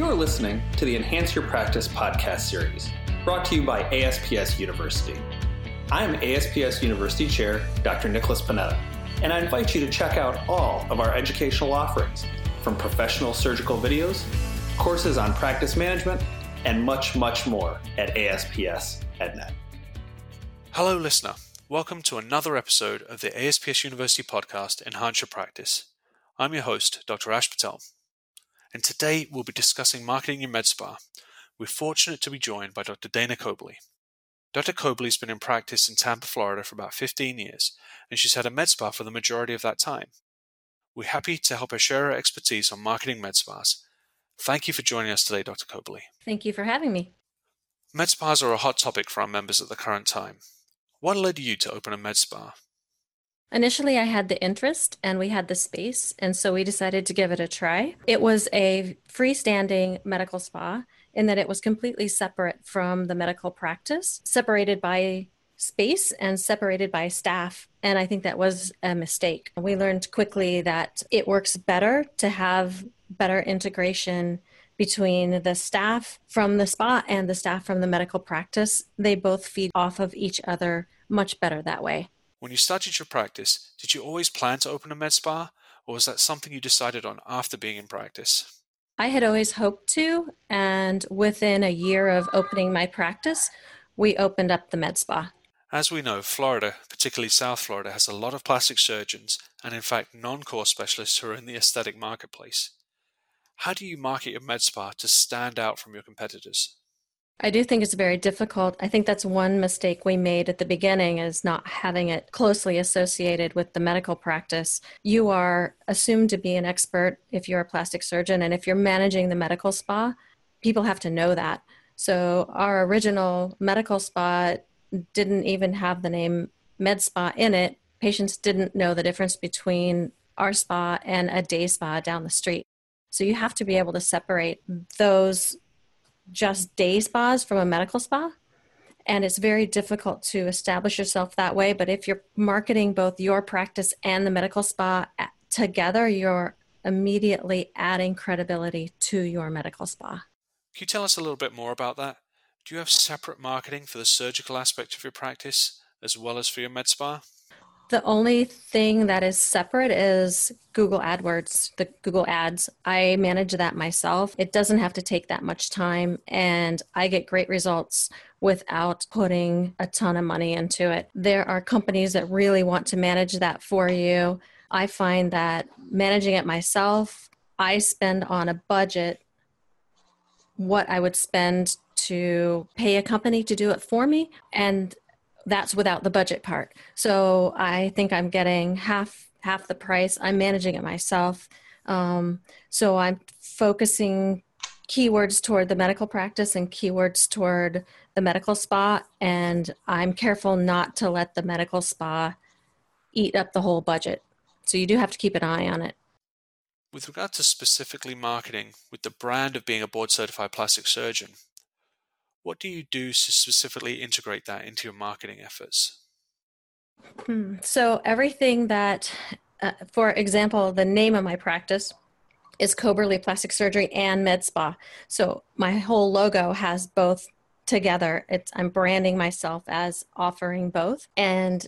You're listening to the Enhance Your Practice podcast series, brought to you by ASPS University. I'm ASPS University Chair, Dr. Nicholas Panetta, and I invite you to check out all of our educational offerings, from professional surgical videos, courses on practice management, and much, much more at ASPS EdNet. Hello, listener. Welcome to another episode of the ASPS University podcast, Enhance Your Practice. I'm your host, Dr. Ash Patel, and today we'll be discussing marketing in med spa. We're fortunate to be joined by Dr. Dana Coberly. Dr. Coberly's been in practice in Tampa, Florida for about 15 years, and she's had a med spa for the majority of that time. We're happy to help her share her expertise on marketing med spas. Thank you for joining us today, Dr. Coberly. Thank you for having me. Med spas are a hot topic for our members at the current time. What led you to open a med spa? Initially, I had the interest and we had the space, and so we decided to give it a try. It was a freestanding medical spa in that it was completely separate from the medical practice, separated by space and separated by staff. And I think that was a mistake. We learned quickly that it works better to have better integration between the staff from the spa and the staff from the medical practice. They both feed off of each other much better that way. When you started your practice, did you always plan to open a med spa, or was that something you decided on after being in practice? I had always hoped to, and within a year of opening my practice, we opened up the med spa. As we know, Florida, particularly South Florida, has a lot of plastic surgeons and, in fact, non-core specialists who are in the aesthetic marketplace. How do you market your med spa to stand out from your competitors? I do think it's very difficult. I think that's one mistake we made at the beginning, is not having it closely associated with the medical practice. You are assumed to be an expert if you're a plastic surgeon, and if you're managing the medical spa, people have to know that. So our original medical spa didn't even have the name med spa in it. Patients didn't know the difference between our spa and a day spa down the street. So you have to be able to separate those just day spas from a medical spa. And it's very difficult to establish yourself that way. But if you're marketing both your practice and the medical spa together, you're immediately adding credibility to your medical spa. Can you tell us a little bit more about that? Do you have separate marketing for the surgical aspect of your practice as well as for your med spa? The only thing that is separate is Google AdWords, the Google ads. I manage that myself. It doesn't have to take that much time, and I get great results without putting a ton of money into it. There are companies that really want to manage that for you. I find that managing it myself, I spend on a budget what I would spend to pay a company to do it for me, and that's without the budget part. So I think I'm getting half the price. I'm managing it myself. So I'm focusing keywords toward the medical practice and keywords toward the medical spa. And I'm careful not to let the medical spa eat up the whole budget. So you do have to keep an eye on it. With regard to specifically marketing, with the brand of being a board-certified plastic surgeon, what do you do to specifically integrate that into your marketing efforts? So everything that, for example, the name of my practice is Coberly Plastic Surgery and Med Spa. So my whole logo has both together. I'm branding myself as offering both. And,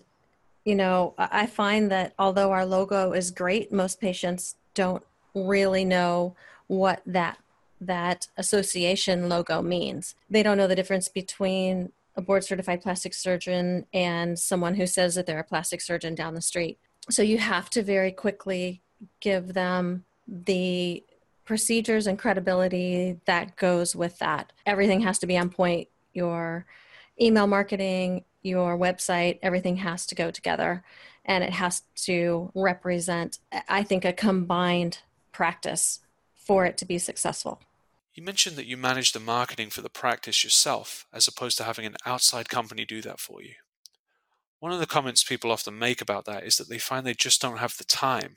you know, I find that although our logo is great, most patients don't really know what that association logo means. They don't know the difference between a board-certified plastic surgeon and someone who says that they're a plastic surgeon down the street. So you have to very quickly give them the procedures and credibility that goes with that. Everything has to be on point. Your email marketing, your website, everything has to go together, and it has to represent, I think, a combined practice for it to be successful. You mentioned that you manage the marketing for the practice yourself, as opposed to having an outside company do that for you. One of the comments people often make about that is that they find they just don't have the time.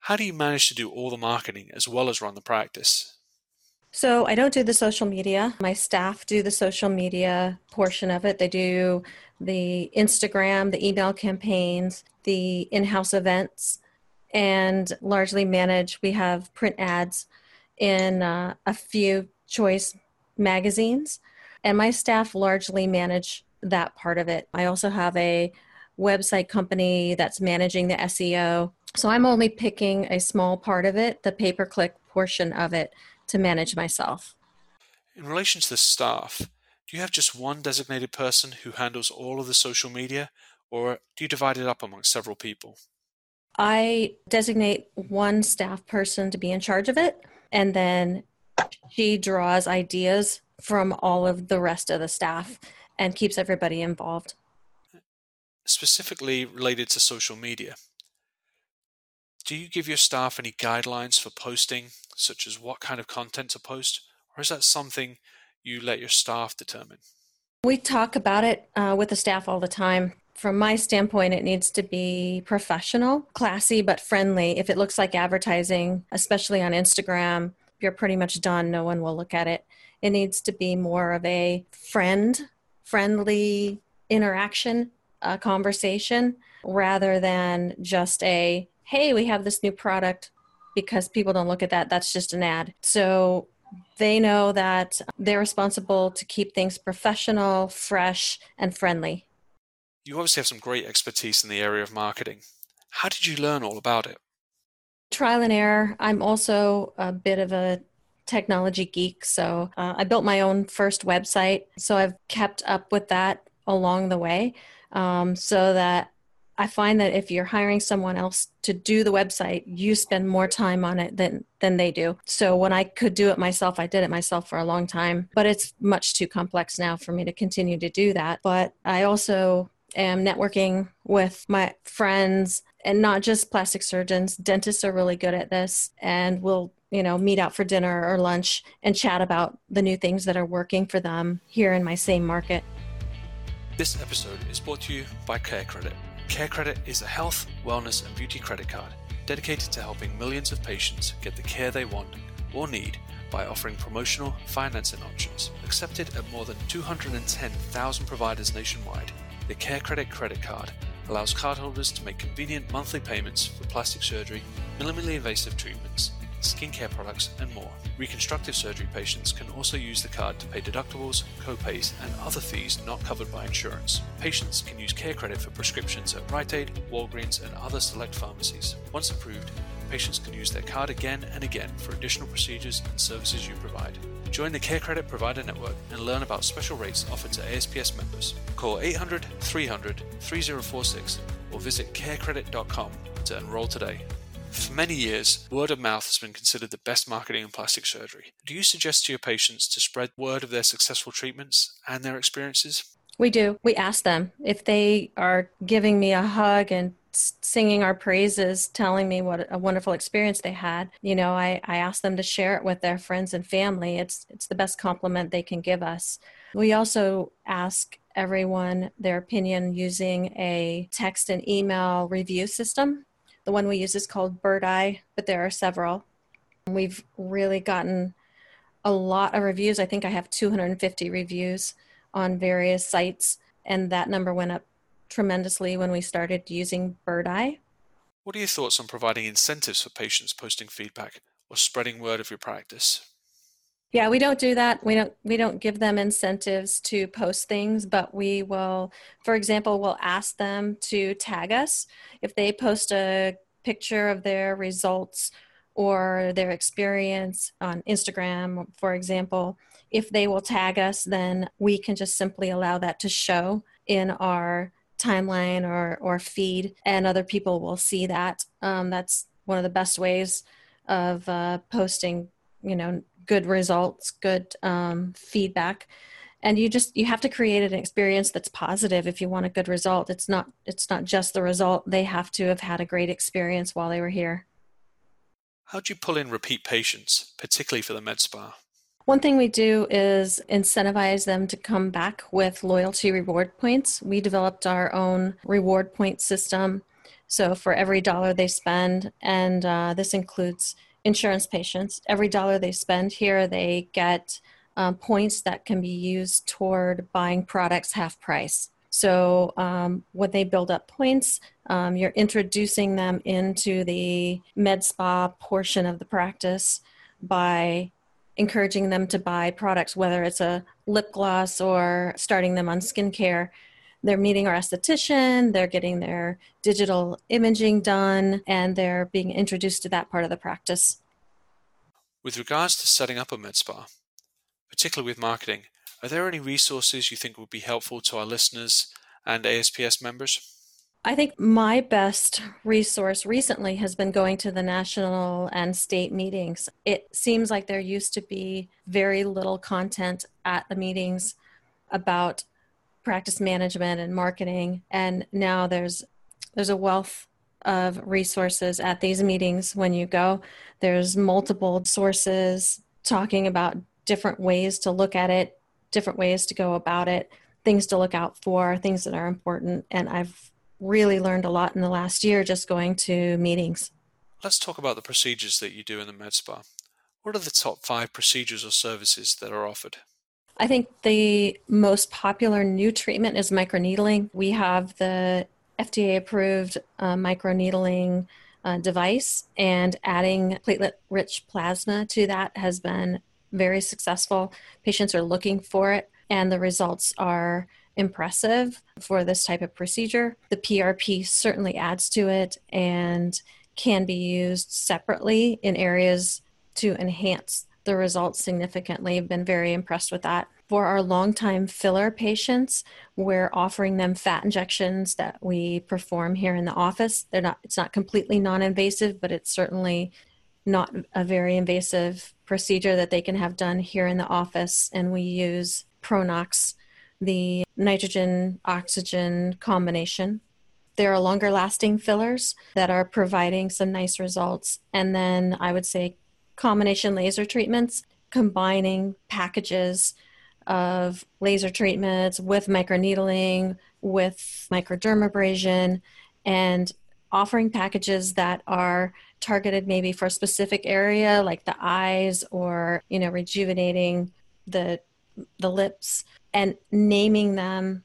How do you manage to do all the marketing as well as run the practice? So I don't do the social media. My staff do the social media portion of it. They do the Instagram, the email campaigns, the in-house events, and largely manage. We have print ads in a few choice magazines, and my staff largely manage that part of it. I also have a website company that's managing the SEO. So I'm only picking a small part of it, the pay-per-click portion of it, to manage myself. In relation to the staff, do you have just one designated person who handles all of the social media, or do you divide it up amongst several people? I designate one staff person to be in charge of it, and then she draws ideas from all of the rest of the staff and keeps everybody involved. Specifically related to social media, do you give your staff any guidelines for posting, such as what kind of content to post, or is that something you let your staff determine? We talk about it with the staff all the time. From my standpoint, it needs to be professional, classy, but friendly. If it looks like advertising, especially on Instagram, you're pretty much done. No one will look at it. It needs to be more of a friendly interaction, a conversation, rather than just a, hey, we have this new product, because people don't look at that. That's just an ad. So they know that they're responsible to keep things professional, fresh, and friendly. You obviously have some great expertise in the area of marketing. How did you learn all about it? Trial and error. I'm also a bit of a technology geek, so I built my own first website. So I've kept up with that along the way, so that I find that if you're hiring someone else to do the website, you spend more time on it than they do. So when I could do it myself, I did it myself for a long time, but it's much too complex now for me to continue to do that. But I also am networking with my friends, and not just plastic surgeons. Dentists are really good at this, and we'll meet out for dinner or lunch and chat about the new things that are working for them here in my same market. This episode is brought to you by CareCredit. CareCredit is a health, wellness, and beauty credit card dedicated to helping millions of patients get the care they want or need by offering promotional financing options. Accepted at more than 210,000 providers nationwide, the CareCredit credit card allows cardholders to make convenient monthly payments for plastic surgery, minimally invasive treatments, skincare products, and more. Reconstructive surgery patients can also use the card to pay deductibles, co-pays, and other fees not covered by insurance. Patients can use CareCredit for prescriptions at Rite Aid, Walgreens, and other select pharmacies. Once approved, patients can use their card again and again for additional procedures and services you provide. Join the CareCredit provider network and learn about special rates offered to ASPS members. Call 800-300-3046 or visit carecredit.com to enroll today. For many years, word of mouth has been considered the best marketing in plastic surgery. Do you suggest to your patients to spread word of their successful treatments and their experiences? We do. We ask them. If they are giving me a hug and singing our praises, telling me what a wonderful experience they had, I ask them to share it with their friends and family. It's the best compliment they can give us. We also ask everyone their opinion using a text and email review system. The one we use is called BirdEye, but there are several. We've really gotten a lot of reviews. I think I have 250 reviews on various sites, and that number went up tremendously when we started using BirdEye. What are your thoughts on providing incentives for patients posting feedback or spreading word of your practice? Yeah, we don't do that. We don't give them incentives to post things, but we will, for example, we'll ask them to tag us. If they post a picture of their results or their experience on Instagram, for example, if they will tag us, then we can just simply allow that to show in our timeline or feed, and other people will see that. That's one of the best ways of posting, good results, good feedback. And you have to create an experience that's positive if you want a good result. It's not just the result. They have to have had a great experience while they were here. How do you pull in repeat patients, particularly for the med spa? One thing we do is incentivize them to come back with loyalty reward points. We developed our own reward point system. So for every dollar they spend, and this includes insurance patients, every dollar they spend here, they get points that can be used toward buying products half price. So when they build up points, you're introducing them into the med spa portion of the practice, by encouraging them to buy products, whether it's a lip gloss or starting them on skincare. They're meeting our esthetician, they're getting their digital imaging done, and they're being introduced to that part of the practice. With regards to setting up a med spa, particularly with marketing, are there any resources you think would be helpful to our listeners and ASPS members? I think my best resource recently has been going to the national and state meetings. It seems like there used to be very little content at the meetings about practice management and marketing, and now there's a wealth of resources at these meetings. When you go, there's multiple sources talking about different ways to look at it, different ways to go about it, things to look out for, things that are important. And I've really learned a lot in the last year just going to meetings. Let's talk about the procedures that you do in the med spa. What are the top 5 procedures or services that are offered? I think the most popular new treatment is microneedling. We have the FDA-approved microneedling device, and adding platelet-rich plasma to that has been very successful. Patients are looking for it, and the results are impressive for this type of procedure. The PRP certainly adds to it and can be used separately in areas to enhance the results significantly. I've been very impressed with that. For our longtime filler patients, we're offering them fat injections that we perform here in the office. It's not completely non-invasive, but it's certainly not a very invasive procedure that they can have done here in the office. And we use Pronox, the nitrogen-oxygen combination. There are longer-lasting fillers that are providing some nice results. And then I would say combination laser treatments, combining packages of laser treatments with microneedling, with microdermabrasion, and offering packages that are targeted maybe for a specific area like the eyes, or rejuvenating the lips, and naming them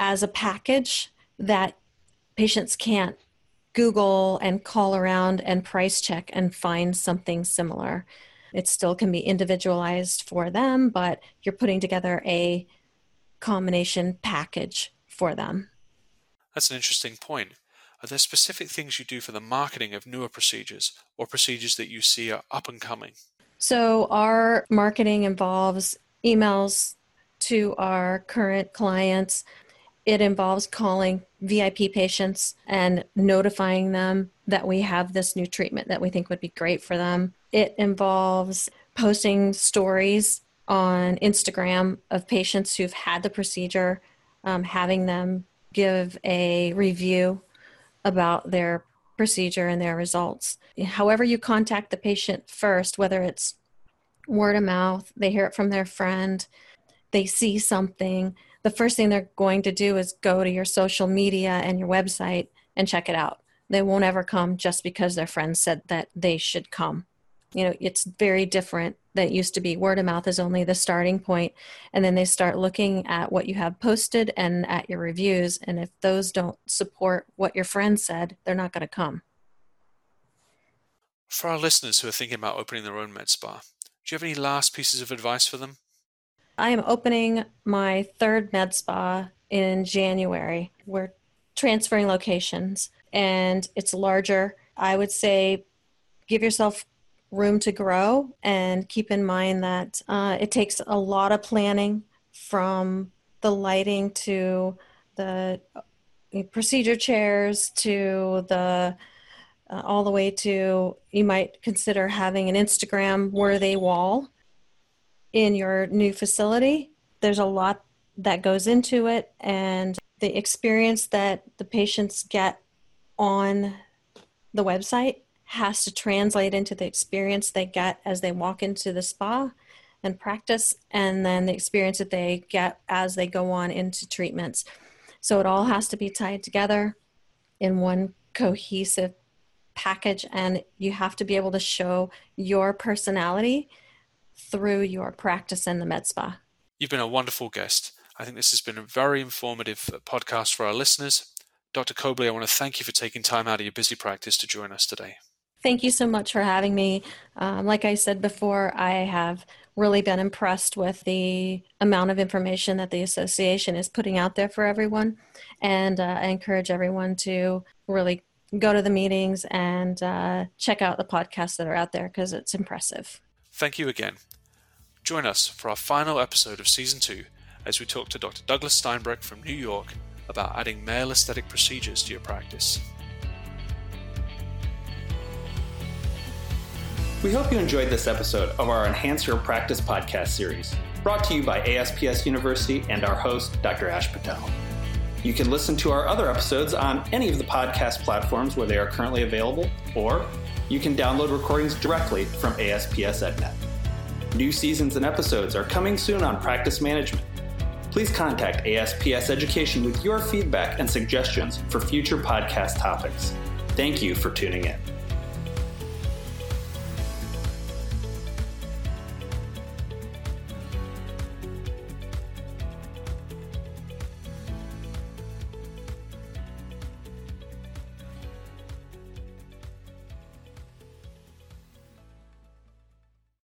as a package that patients can't Google and call around and price check and find something similar. It still can be individualized for them, but you're putting together a combination package for them. That's an interesting point. Are there specific things you do for the marketing of newer procedures, or procedures that you see are up and coming? So our marketing involves emails to our current clients. It involves calling VIP patients and notifying them that we have this new treatment that we think would be great for them. It involves posting stories on Instagram of patients who've had the procedure, having them give a review about their procedure and their results. However you contact the patient first, whether it's word of mouth, they hear it from their friend, they see something, the first thing they're going to do is go to your social media and your website and check it out. They won't ever come just because their friends said that they should come. It's very different than it used to be. Word of mouth is only the starting point. And then they start looking at what you have posted and at your reviews. And if those don't support what your friend said, they're not going to come. For our listeners who are thinking about opening their own med spa, do you have any last pieces of advice for them? I am opening my 3rd med spa in January. We're transferring locations and it's larger. I would say give yourself room to grow and keep in mind that it takes a lot of planning, from the lighting to the procedure chairs to the all the way to, you might consider having an Instagram-worthy wall in your new facility. There's a lot that goes into it, and the experience that the patients get on the website has to translate into the experience they get as they walk into the spa and practice, and then the experience that they get as they go on into treatments. So it all has to be tied together in one cohesive package, and you have to be able to show your personality through your practice in the med spa. You've been a wonderful guest. I think this has been a very informative podcast for our listeners. Dr. Coberly, I want to thank you for taking time out of your busy practice to join us today. Thank you so much for having me. Like I said before, I have really been impressed with the amount of information that the association is putting out there for everyone. And I encourage everyone to really go to the meetings and check out the podcasts that are out there because it's impressive. Thank you again. Join us for our final episode of Season 2 as we talk to Dr. Douglas Steinberg from New York about adding male aesthetic procedures to your practice. We hope you enjoyed this episode of our Enhance Your Practice podcast series, brought to you by ASPS University and our host, Dr. Ash Patel. You can listen to our other episodes on any of the podcast platforms where they are currently available, or you can download recordings directly from ASPS EdNet. New seasons and episodes are coming soon on practice management. Please contact ASPS Education with your feedback and suggestions for future podcast topics. Thank you for tuning in.